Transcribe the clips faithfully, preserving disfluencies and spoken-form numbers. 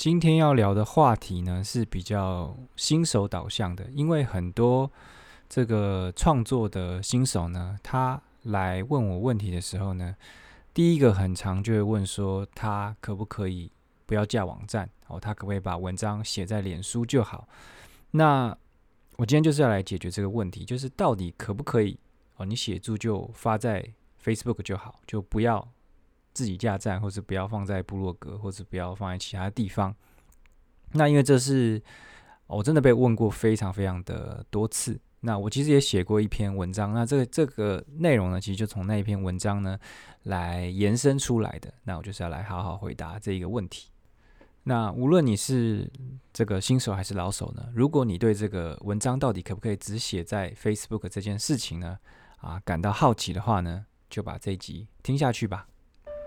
今天要聊的话题呢是比较新手导向的，因为很多这个创作的新手呢，他来问我问题的时候呢，第一个很常就会问说，他可不可以不要架网站、哦、他可不可以把文章写在脸书就好。那我今天就是要来解决这个问题，就是到底可不可以、哦、你写作就发在 Facebook 就好，就不要自己架站，或是不要放在部落格，或是不要放在其他地方。那因为这是我真的被问过非常非常的多次，那我其实也写过一篇文章，那这个这个内容呢，其实就从那一篇文章呢来延伸出来的。那我就是要来好好回答这一个问题。那无论你是这个新手还是老手呢，如果你对这个文章到底可不可以只写在 Facebook 这件事情呢啊感到好奇的话呢，就把这一集听下去吧。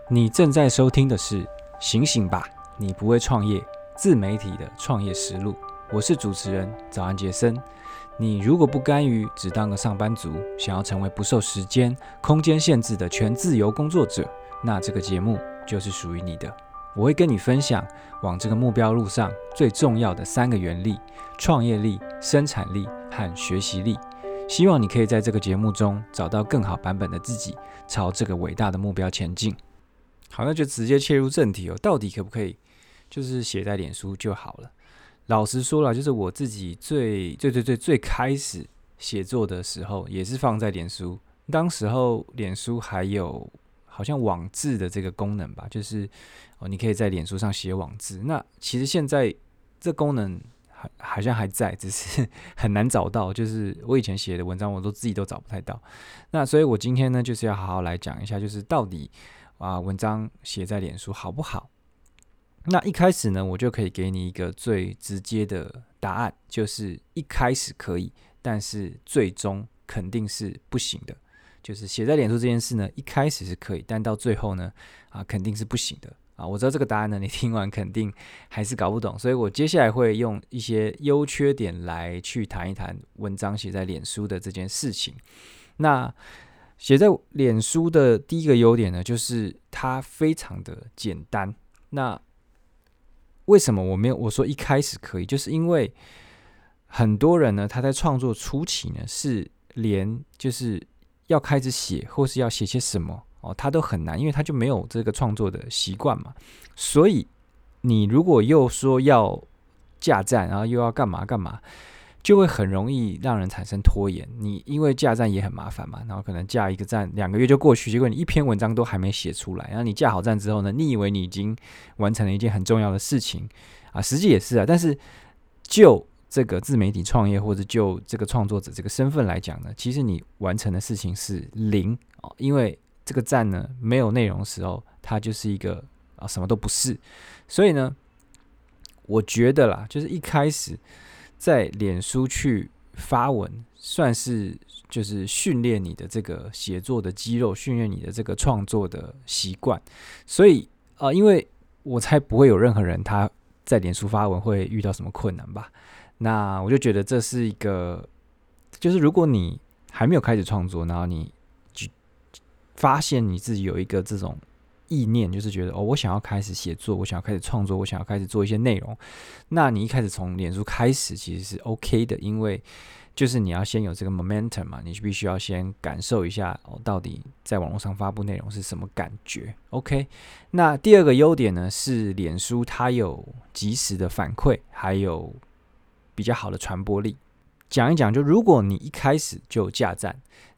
你正在收听的是《醒醒吧，你不会创业》自媒体的创业实录，我是主持人早安杰森。你如果不甘于只当个上班族，想要成为不受时间、空间限制的全自由工作者，那这个节目就是属于你的。我会跟你分享往这个目标路上最重要的三个原力：创业力、生产力和学习力。希望你可以在这个节目中找到更好版本的自己，朝这个伟大的目标前进。好，那就直接切入正题哦。到底可不可以就是写在脸书就好了？老实说啦，就是我自己最最最最最开始写作的时候，也是放在脸书。当时候脸书还有好像网志的这个功能吧，就是、哦、你可以在脸书上写网志。那其实现在这功能好像还在，只是很难找到。就是我以前写的文章，我都自己都找不太到。那所以我今天呢，就是要好好来讲一下，就是到底啊，文章写在脸书好不好？那一开始呢，我就可以给你一个最直接的答案，就是一开始可以，但是最终肯定是不行的。就是写在脸书这件事呢，一开始是可以，但到最后呢，啊，肯定是不行的啊。我知道这个答案呢，你听完肯定还是搞不懂，所以我接下来会用一些优缺点来去谈一谈文章写在脸书的这件事情。那写在脸书的第一个优点呢，就是它非常的简单。那为什么我没有我说一开始可以，就是因为很多人呢，他在创作初期呢，是连就是要开始写或是要写些什么哦，他都很难，因为他就没有这个创作的习惯嘛。所以你如果又说要架站，然后又要干嘛干嘛，就会很容易让人产生拖延。你因为架站也很麻烦嘛，然后可能架一个站两个月就过去，结果你一篇文章都还没写出来。然后你架好站之后呢，你以为你已经完成了一件很重要的事情啊，实际也是啊。但是就这个自媒体创业或者就这个创作者这个身份来讲呢，其实你完成的事情是零哦，因为这个站呢没有内容的时候，它就是一个啊什么都不是。所以呢，我觉得啦，就是一开始在脸书去发文，算是就是训练你的这个写作的肌肉，训练你的这个创作的习惯。所以啊、呃，因为我猜不会有任何人他在脸书发文会遇到什么困难吧？那我就觉得这是一个，就是如果你还没有开始创作，然后你发现你自己有一个这种意念，就是觉得哦，我想要开始写作，我想要开始创作，我想要开始做一些内容。那你一开始从脸书开始其实是 OK 的，因为就是你要先有这个 momentum 嘛，你必须要先感受一下、哦、到底在网络上发布内容是什么感觉。 OK， 那第二个优点呢，是脸书它有及时的反馈，还有比较好的传播力。讲一讲，就如果你一开始就架站，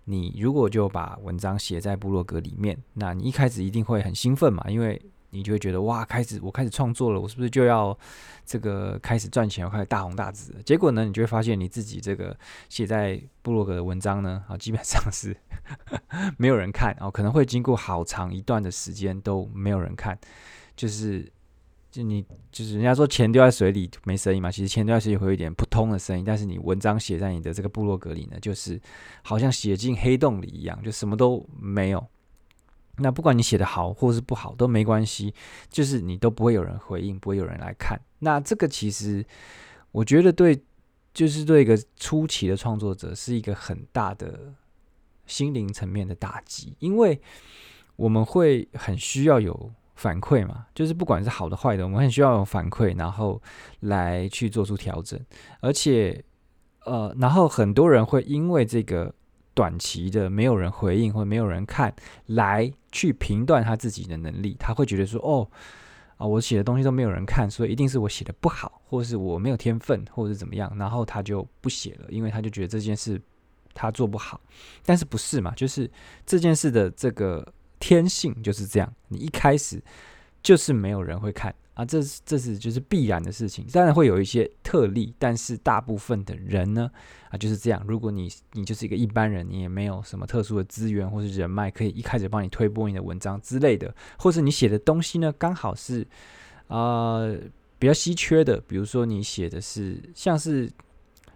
你如果就把文章写在部落格里面，那你一开始一定会很兴奋嘛，因为你就会觉得哇，开始我开始创作了，我是不是就要这个开始赚钱，我开始大红大紫了？结果呢，你就会发现你自己这个写在部落格的文章呢，啊，基本上是没有人看哦，可能会经过好长一段的时间都没有人看，就是就你就是人家说钱丢在水里没声音嘛，其实钱丢在水里会有一点扑通的声音，但是你文章写在你的这个部落格里呢，就是好像写进黑洞里一样，就什么都没有。那不管你写的好或是不好都没关系，就是你都不会有人回应，不会有人来看。那这个其实我觉得对，就是对一个初期的创作者是一个很大的心灵层面的打击，因为我们会很需要有反馈嘛，就是不管是好的坏的，我们很需要有反馈，然后来去做出调整。而且呃，然后很多人会因为这个短期的没有人回应或没有人看来去评断他自己的能力，他会觉得说哦、啊、我写的东西都没有人看，所以一定是我写的不好，或是我没有天分，或是怎么样，然后他就不写了，因为他就觉得这件事他做不好。但是不是嘛，就是这件事的这个天性就是这样，你一开始就是没有人会看啊，这是这是就是必然的事情。当然会有一些特例，但是大部分的人呢，啊就是这样。如果你你就是一个一般人，你也没有什么特殊的资源或是人脉，可以一开始帮你推播你的文章之类的，或是你写的东西呢刚好是呃比较稀缺的，比如说你写的是像是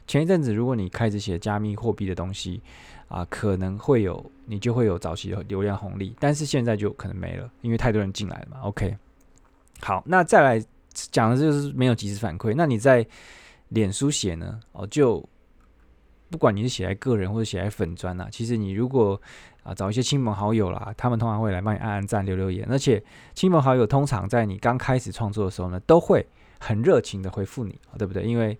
前一阵子，如果你开始写加密货币的东西。啊，可能会有，你就会有早期的流量红利，但是现在就可能没了，因为太多人进来了嘛。OK， 好，那再来讲的就是没有及时反馈。那你在脸书写呢？哦，就不管你是写在个人或者写在粉专啦、啊，其实你如果啊找一些亲朋好友啦，他们通常会来帮你按按赞、留留言，而且亲朋好友通常在你刚开始创作的时候呢，都会很热情的回复你，对不对？因为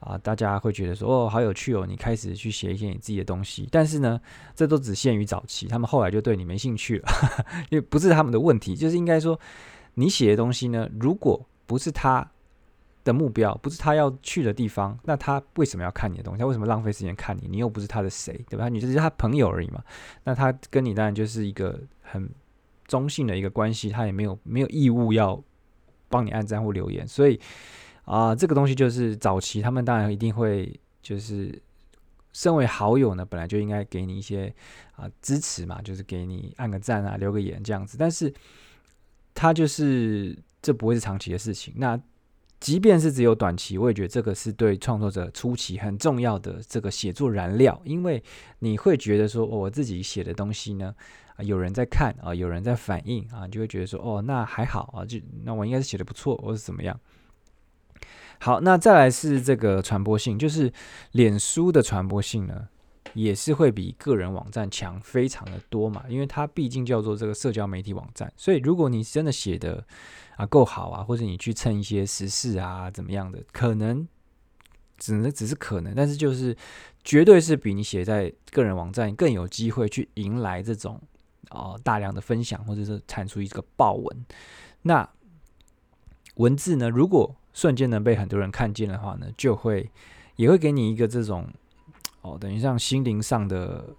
啊，大家会觉得说哦，好有趣哦！你开始去写一些你自己的东西，但是呢，这都只限于早期，他们后来就对你没兴趣了，呵呵，因为不是他们的问题，就是应该说，你写的东西呢，如果不是他的目标，不是他要去的地方，那他为什么要看你的东西？他为什么浪费时间看你？你又不是他的谁，对吧？你就是他朋友而已嘛。那他跟你当然就是一个很中性的一个关系，他也没有没有义务要帮你按赞或留言，所以。啊、呃，这个东西就是早期他们当然一定会，就是身为好友呢，本来就应该给你一些啊、呃、支持嘛，就是给你按个赞啊，留个言这样子。但是他就是这不会是长期的事情。那即便是只有短期，我也觉得这个是对创作者初期很重要的这个写作燃料，因为你会觉得说，哦、我自己写的东西呢，啊、有人在看啊、呃，有人在反应啊，你就会觉得说，哦，那还好啊，就那我应该是写的不错，或是怎么样。好，那再来是这个传播性，就是脸书的传播性呢，也是会比个人网站强非常的多嘛，因为它毕竟叫做这个社交媒体网站，所以如果你真的写的啊够好啊，或者你去蹭一些时事啊怎么样的，可能只能只是可能，但是就是绝对是比你写在个人网站更有机会去迎来这种啊、呃、大量的分享，或者是产出一个爆文。那文字呢，如果瞬间能被很多人看见的话呢，就会也会给你一个这种哦，等于像心灵上的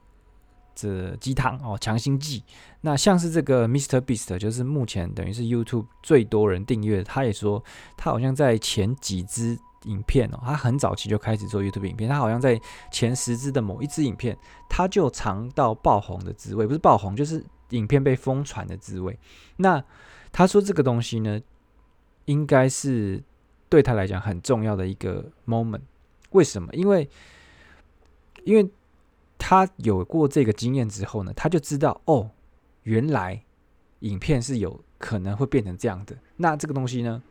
这鸡汤哦，强心剂。那像是这个 MrBeast， 就是目前等于是 YouTube 最多人订阅，他也说他好像在前几支影片哦，他很早期就开始做 YouTube 影片，他好像在前十支的某一支影片，他就尝到爆红的滋味，不是爆红，就是影片被疯传的滋味。那他说这个东西呢，应该是。对他来讲很重要的一个 moment， 为什么？因为，因为他有过这个经验之后呢，他就知道哦，原来影片是有可能会变成这样的。那这个东西呢，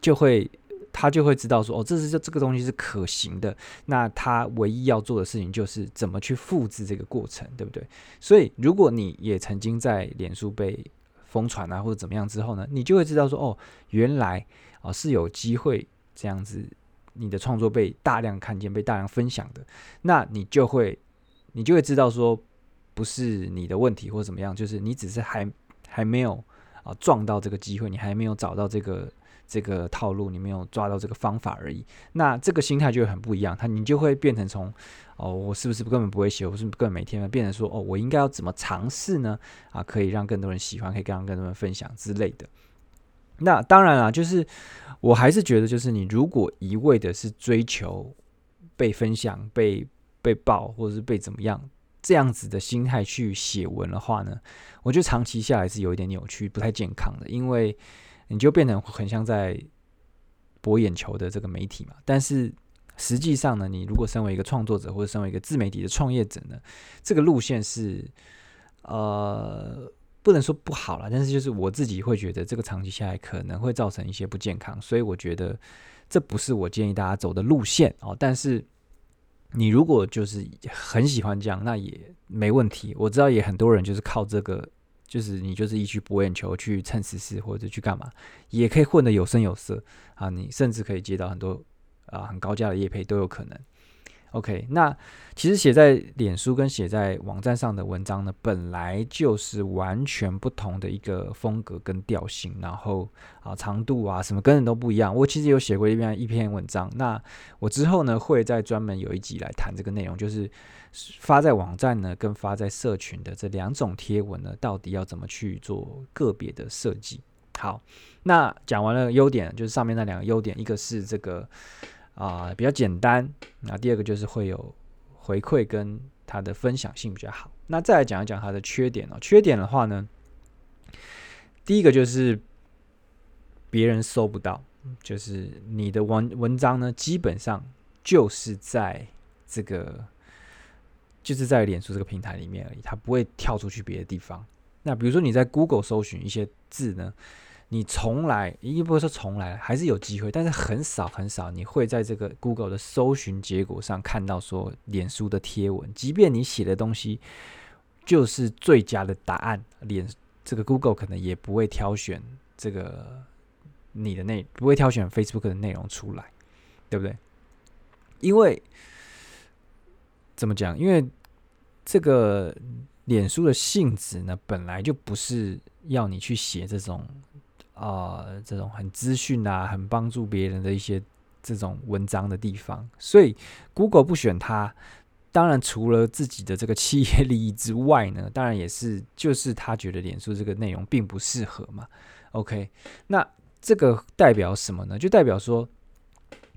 就会他就会知道说哦，这是这个东西是可行的。那他唯一要做的事情就是怎么去复制这个过程，对不对？所以，如果你也曾经在脸书被疯传啊或者怎么样之后呢，你就会知道说哦，原来。哦、是有机会这样子，你的创作被大量看见、被大量分享的，那你就会，你就会知道说，不是你的问题或怎么样，就是你只是还还没有啊撞到这个机会，你还没有找到这个这个套路，你没有抓到这个方法而已。那这个心态就会很不一样，它你就会变成从哦，我是不是根本不会写，我是不是根本没天分，变成说哦，我应该要怎么尝试呢？啊，可以让更多人喜欢，可以让更多人分享之类的。那当然啦，就是我还是觉得，就是你如果一味的是追求被分享、被被爆，或者是被怎么样这样子的心态去写文的话呢，我觉得长期下来是有一点扭曲、不太健康的，因为你就变成很像在博眼球的这个媒体嘛。但是实际上呢，你如果身为一个创作者或者身为一个自媒体的创业者呢，这个路线是呃。不能说不好啦，但是就是我自己会觉得这个长期下来可能会造成一些不健康，所以我觉得这不是我建议大家走的路线哦。但是你如果就是很喜欢这样，那也没问题。我知道也很多人就是靠这个，就是你就是一去博眼球，去蹭时事或者去干嘛，也可以混得有声有色啊。你甚至可以接到很多啊很高价的业配都有可能。OK， 那其实写在脸书跟写在网站上的文章呢，本来就是完全不同的一个风格跟调性，然后啊长度啊什么跟人都不一样。我其实有写过一篇一篇文章，那我之后呢会再专门有一集来谈这个内容，就是发在网站呢跟发在社群的这两种贴文呢，到底要怎么去做个别的设计。好，那讲完了优点，就是上面那两个优点，一个是这个。啊、呃，比较简单。那第二个就是会有回馈跟它的分享性比较好。那再来讲一讲它的缺点哦。缺点的话呢，第一个就是别人搜不到，就是你的文文章呢，基本上就是在这个就是在脸书这个平台里面而已，它不会跳出去别的地方。那比如说你在 Google 搜寻一些字呢。你从来，也不会说从来，还是有机会，但是很少很少，你会在这个 Google 的搜寻结果上看到说脸书的贴文，即便你写的东西就是最佳的答案，脸这个 Google 可能也不会挑选这个你的内，不会挑选 Facebook 的内容出来，对不对？因为怎么讲？因为这个脸书的性质呢，本来就不是要你去写这种。啊、呃，这种很资讯啊，很帮助别人的一些这种文章的地方，所以 Google 不选它，当然除了自己的这个企业利益之外呢，当然也是就是他觉得脸书这个内容并不适合嘛。OK， 那这个代表什么呢？就代表说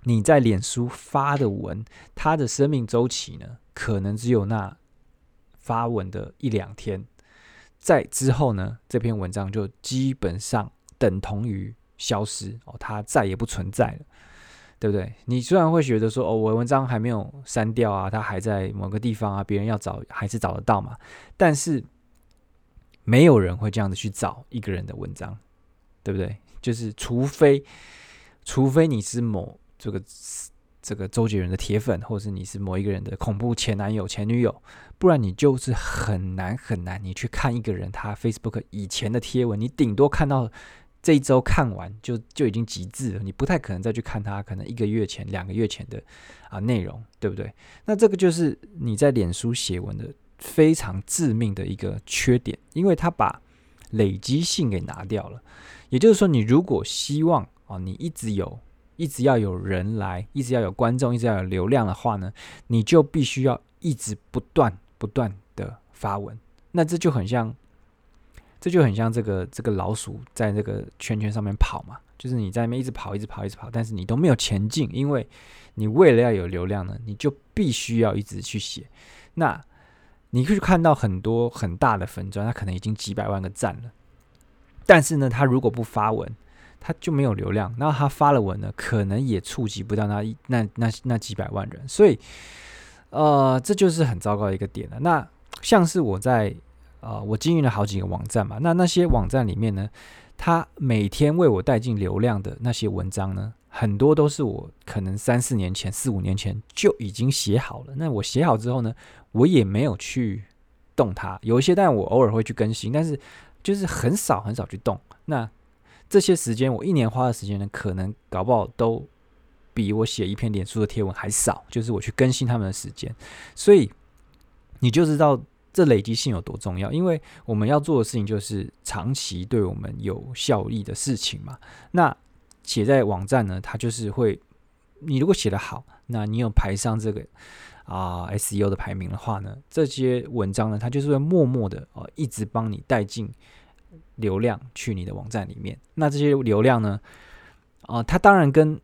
你在脸书发的文，它的生命周期呢，可能只有那发文的一两天，在之后呢，这篇文章就基本上。等同于消失、哦、它再也不存在了，对不对？你虽然会觉得说，哦，我文章还没有删掉啊，它还在某个地方啊，别人要找还是找得到嘛。但是没有人会这样子去找一个人的文章，对不对？就是除非，除非你是某这个这个周杰伦的铁粉，或是你是某一个人的恐怖前男友、前女友，不然你就是很难很难。你去看一个人他 Facebook 以前的贴文，你顶多看到。这一周看完 就, 就已经极致了，你不太可能再去看它可能一个月前两个月前的啊内容，对不对？那这个就是你在脸书写文的非常致命的一个缺点，因为它把累积性给拿掉了。也就是说，你如果希望、啊、你一直有一直要有人来，一直要有观众，一直要有流量的话呢，你就必须要一直不断不断的发文。那这就很像这就很像这个这个老鼠在这个圈圈上面跑嘛，就是你在那边一直跑，一直跑，一直跑，但是你都没有前进，因为你为了要有流量呢，你就必须要一直去写。那你可以看到很多很大的粉专，它可能已经几百万个赞了，但是呢，它如果不发文，它就没有流量。然后它发了文呢，可能也触及不到那那那那几百万人，所以呃，这就是很糟糕的一个点了。那像是我在。呃、我经营了好几个网站嘛，那那些网站里面呢，它每天为我带进流量的那些文章呢，很多都是我可能三四年前、四五年前就已经写好了。那我写好之后呢，我也没有去动它，有一些但我偶尔会去更新，但是就是很少很少去动。那这些时间，我一年花的时间呢，可能搞不好都比我写一篇脸书的贴文还少，就是我去更新他们的时间。所以你就知道。这累积性有多重要？因为我们要做的事情就是长期对我们有效益的事情嘛。那写在网站呢，它就是会，你如果写得好，那你有排上这个啊、呃、S E O 的排名的话呢，这些文章呢，它就是会默默的、呃、一直帮你带进流量去你的网站里面。那这些流量呢，啊、呃，它当然跟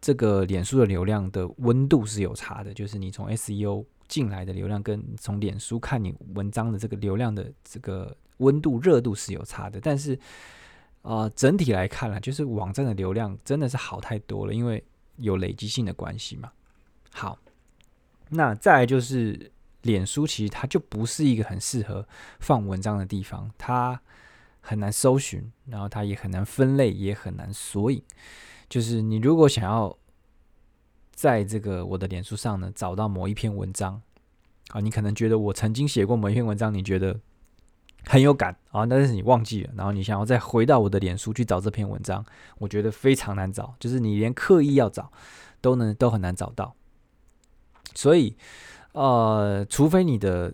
这个脸书的流量的温度是有差的，就是你从 S E O。进来的流量跟从脸书看你文章的这个流量的这个温度热度是有差的，但是、呃、整体来看啦，就是网站的流量真的是好太多了，因为有累积性的关系嘛。好，那再来就是脸书其实它就不是一个很适合放文章的地方，它很难搜寻，然后它也很难分类，也很难索引。就是你如果想要在这个我的脸书上呢，找到某一篇文章啊，你可能觉得我曾经写过某一篇文章，你觉得很有感啊，但是你忘记了，然后你想要再回到我的脸书去找这篇文章，我觉得非常难找，就是你连刻意要找都能都很难找到。所以呃，除非你的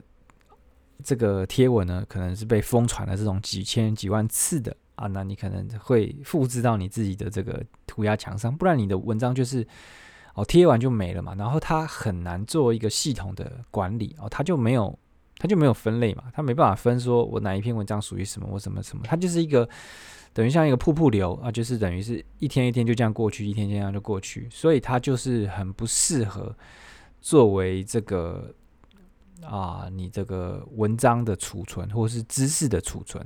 这个贴文呢可能是被疯传了这种几千几万次的啊，那你可能会复制到你自己的这个涂鸦墙上，不然你的文章就是哦贴完就没了嘛，然后它很难做一个系统的管理哦，它就没有它就没有分类嘛，它没办法分说我哪一篇文章属于什么，我什么什么，它就是一个等于像一个瀑布流啊，就是等于是一天一天就这样过去，一天一天这样就过去，所以它就是很不适合作为这个啊你这个文章的储存或是知识的储存。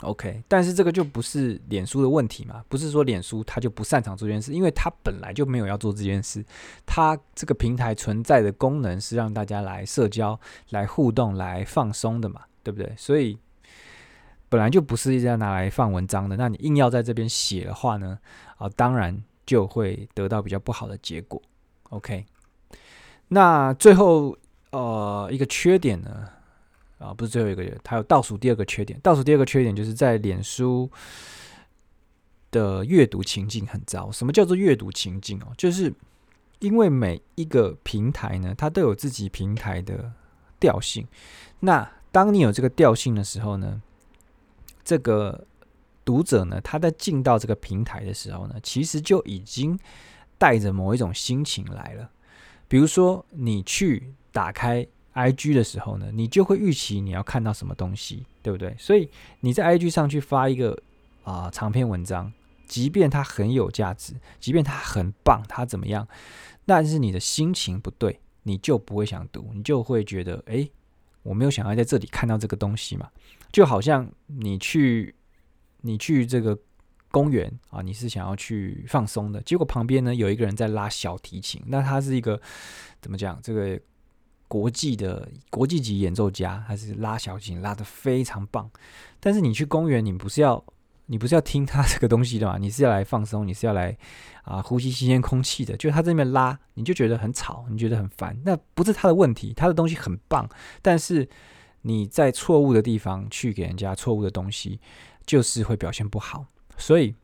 OK， 但是这个就不是脸书的问题嘛，不是说脸书它就不擅长做这件事，因为它本来就没有要做这件事，它这个平台存在的功能是让大家来社交、来互动、来放松的嘛，对不对？所以本来就不是要拿来放文章的，那你硬要在这边写的话呢，啊，当然就会得到比较不好的结果。OK， 那最后呃一个缺点呢？啊，不是最后一个，它有倒数第二个缺点。倒数第二个缺点就是在脸书的阅读情境很糟。什么叫做阅读情境哦？就是因为每一个平台呢，它都有自己平台的调性。那当你有这个调性的时候呢，这个读者呢，他在进到这个平台的时候呢，其实就已经带着某一种心情来了。比如说，你去打开I G 的时候呢，你就会预期你要看到什么东西，对不对？所以你在 I G 上去发一个、呃、长篇文章，即便它很有价值，即便它很棒，它怎么样，但是你的心情不对，你就不会想读，你就会觉得诶，我没有想要在这里看到这个东西嘛。就好像你去你去这个公园啊，你是想要去放松的，结果旁边呢有一个人在拉小提琴，那他是一个怎么讲，这个国际的国际级演奏家，还是拉小提琴拉得非常棒。但是你去公园，你不是要你不是要听他这个东西的嘛？你是要来放松，你是要来啊呼吸新鲜空气的。就他这边拉，你就觉得很吵，你觉得很烦。那不是他的问题，他的东西很棒，但是你在错误的地方去给人家错误的东西，就是会表现不好。所以，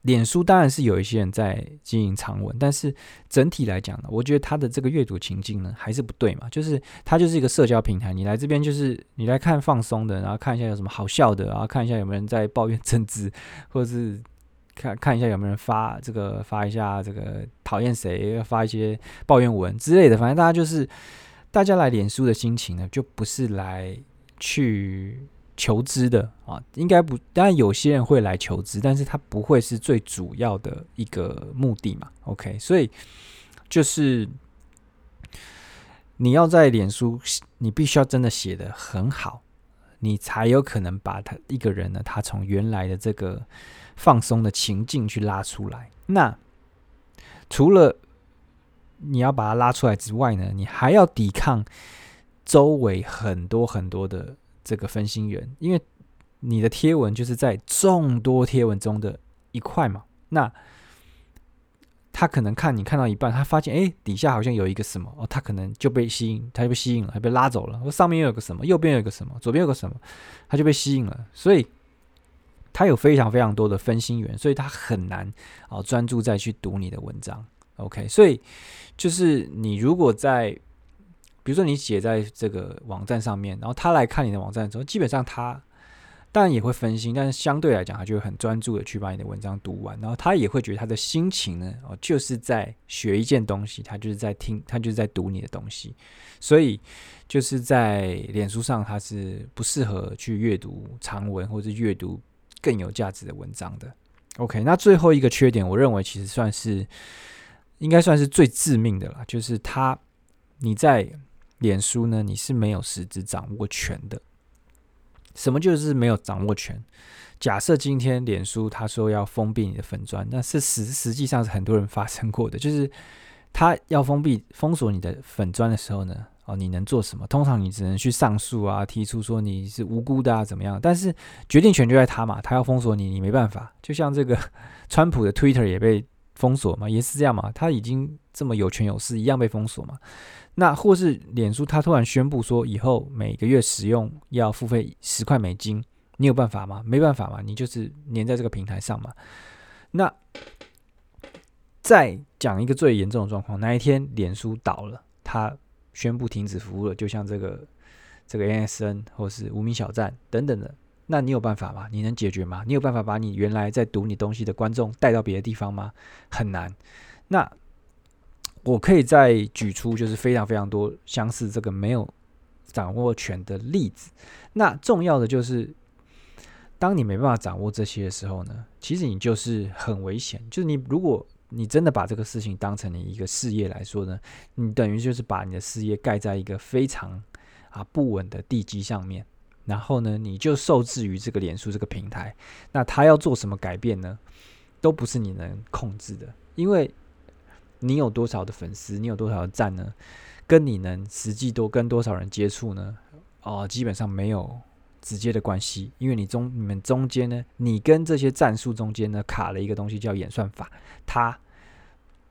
脸书当然是有一些人在经营长文，但是整体来讲呢，我觉得它的这个阅读情境呢还是不对嘛，就是它就是一个社交平台，你来这边就是你来看放松的，然后看一下有什么好笑的，然后看一下有没有人在抱怨政治，或者是 看, 看一下有没有人发这个发一下这个讨厌谁，发一些抱怨文之类的，反正大家就是大家来脸书的心情呢，就不是来去求知的啊，应该不，当然有些人会来求知，但是他不会是最主要的一个目的嘛。OK， 所以就是你要在脸书，你必须要真的写得很好，你才有可能把他一个人呢，他从原来的这个放松的情境去拉出来。那除了你要把它拉出来之外呢，你还要抵抗周围很多很多的这个分心源，因为你的贴文就是在众多贴文中的一块嘛，那他可能看你看到一半，他发现哎底下好像有一个什么、哦、他可能就被吸引，他就被吸引了，他被拉走了，上面有个什么，右边有个什么，左边有个什么，他就被吸引了，所以他有非常非常多的分心源，所以他很难、哦、专注再去读你的文章。 OK， 所以就是你如果在比如说你写在这个网站上面，然后他来看你的网站的时候，基本上他当然也会分心，但是相对来讲他就会很专注的去把你的文章读完，然后他也会觉得他的心情呢、哦、就是在学一件东西，他就是在听，他就是在读你的东西，所以就是在脸书上他是不适合去阅读长文或是阅读更有价值的文章的。 OK， 那最后一个缺点我认为其实算是应该算是最致命的啦，就是他你在脸书呢，你是没有实质掌握权的。什么就是没有掌握权？假设今天脸书他说要封闭你的粉专，那是实实际上是很多人发生过的，就是他要封闭封锁你的粉专的时候呢，哦，你能做什么？通常你只能去上诉啊，提出说你是无辜的啊，怎么样？但是决定权就在他嘛，他要封锁你，你没办法。就像这个川普的 Twitter 也被封锁嘛，也是这样嘛，他已经这么有权有势，一样被封锁嘛。那或是脸书他突然宣布说以后每个月使用要付费十块美金，你有办法吗？没办法嘛，你就是黏在这个平台上嘛。那再讲一个最严重的状况，哪一天脸书倒了，他宣布停止服务了，就像这个这个 M S N 或是无名小站等等的，那你有办法吗？你能解决吗？你有办法把你原来在读你东西的观众带到别的地方吗？很难。那我可以再举出就是非常非常多相似这个没有掌握权的例子。那重要的就是当你没办法掌握这些的时候呢，其实你就是很危险，就是你如果你真的把这个事情当成你一个事业来说呢，你等于就是把你的事业盖在一个非常啊不稳的地基上面，然后呢你就受制于这个脸书这个平台，那他要做什么改变呢，都不是你能控制的，因为你有多少的粉丝，你有多少的赞呢，跟你能实际多跟多少人接触呢、哦、基本上没有直接的关系，因为 你, 中你们中间呢，你跟这些战术中间呢卡了一个东西叫演算法，它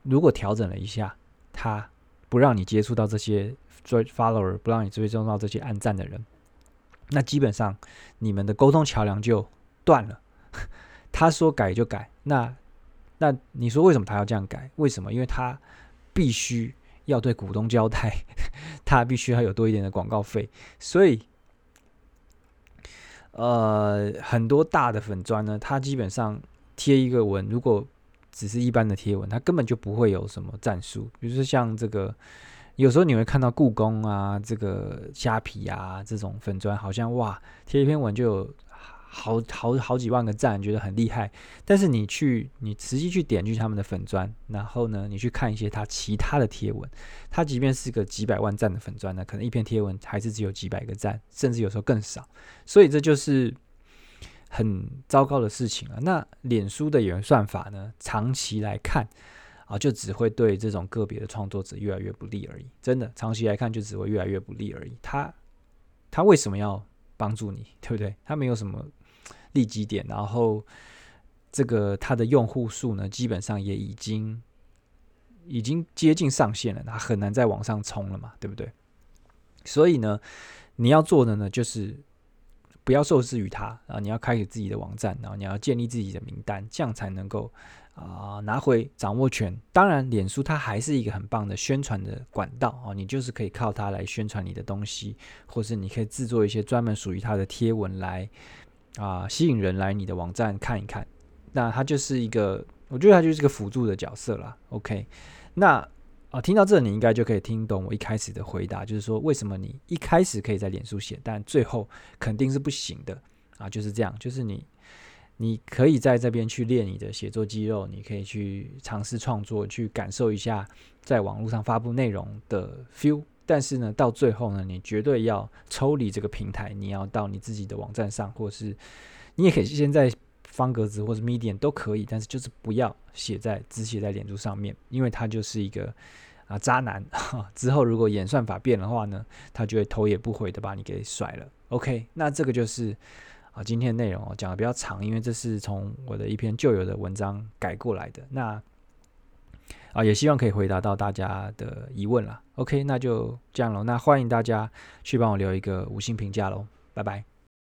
如果调整了一下，它不让你接触到这些 follower， 不让你追踪到这些按赞的人，那基本上你们的沟通桥梁就断了。他说改就改，那那你说为什么他要这样改？为什么？因为他必须要对股东交代，他必须要有多一点的广告费，所以。呃，很多大的粉专呢，它基本上贴一个文，如果只是一般的贴文，它根本就不会有什么战术。比如说像这个，有时候你会看到故宫啊、这个虾皮啊这种粉专，好像哇贴一篇文就有好好好几万个赞，觉得很厉害。但是你去你实际去点去他们的粉专，然后呢你去看一些它其他的贴文，它即便是个几百万赞的粉专呢，可能一篇贴文还是只有几百个赞，甚至有时候更少。所以这就是很糟糕的事情了。那脸书的演算法呢，长期来看啊，就只会对这种个别的创作者越来越不利而已。真的，长期来看就只会越来越不利而已。他他为什么要帮助你，对不对？他没有什么利基点，然后这个他的用户数呢，基本上也已经已经接近上限了，他很难再往上冲了嘛，对不对？所以呢，你要做的呢，就是不要受制于他啊！你要开始自己的网站，然后你要建立自己的名单，这样才能够啊、呃、拿回掌握权。当然，脸书它还是一个很棒的宣传的管道哦，你就是可以靠它来宣传你的东西，或是你可以制作一些专门属于它的贴文来啊、呃、吸引人来你的网站看一看。那它就是一个，我觉得它就是个辅助的角色啦。OK， 那。啊，听到这你应该就可以听懂我一开始的回答，就是说为什么你一开始可以在脸书写，但最后肯定是不行的啊，就是这样，就是你你可以在这边去练你的写作肌肉，你可以去尝试创作，去感受一下在网络上发布内容的 feel， 但是呢，到最后呢，你绝对要抽离这个平台，你要到你自己的网站上，或是你也可以现在。方格子或是 medium 都可以，但是就是不要写在只写在脸书上面，因为它就是一个啊渣男啊。之后如果演算法变的话呢，他就会头也不回的把你给甩了。OK， 那这个就是啊今天的内容哦，讲的比较长，因为这是从我的一篇旧有的文章改过来的。那啊也希望可以回答到大家的疑问啦。OK， 那就这样咯，那欢迎大家去帮我留一个五星评价咯，拜拜。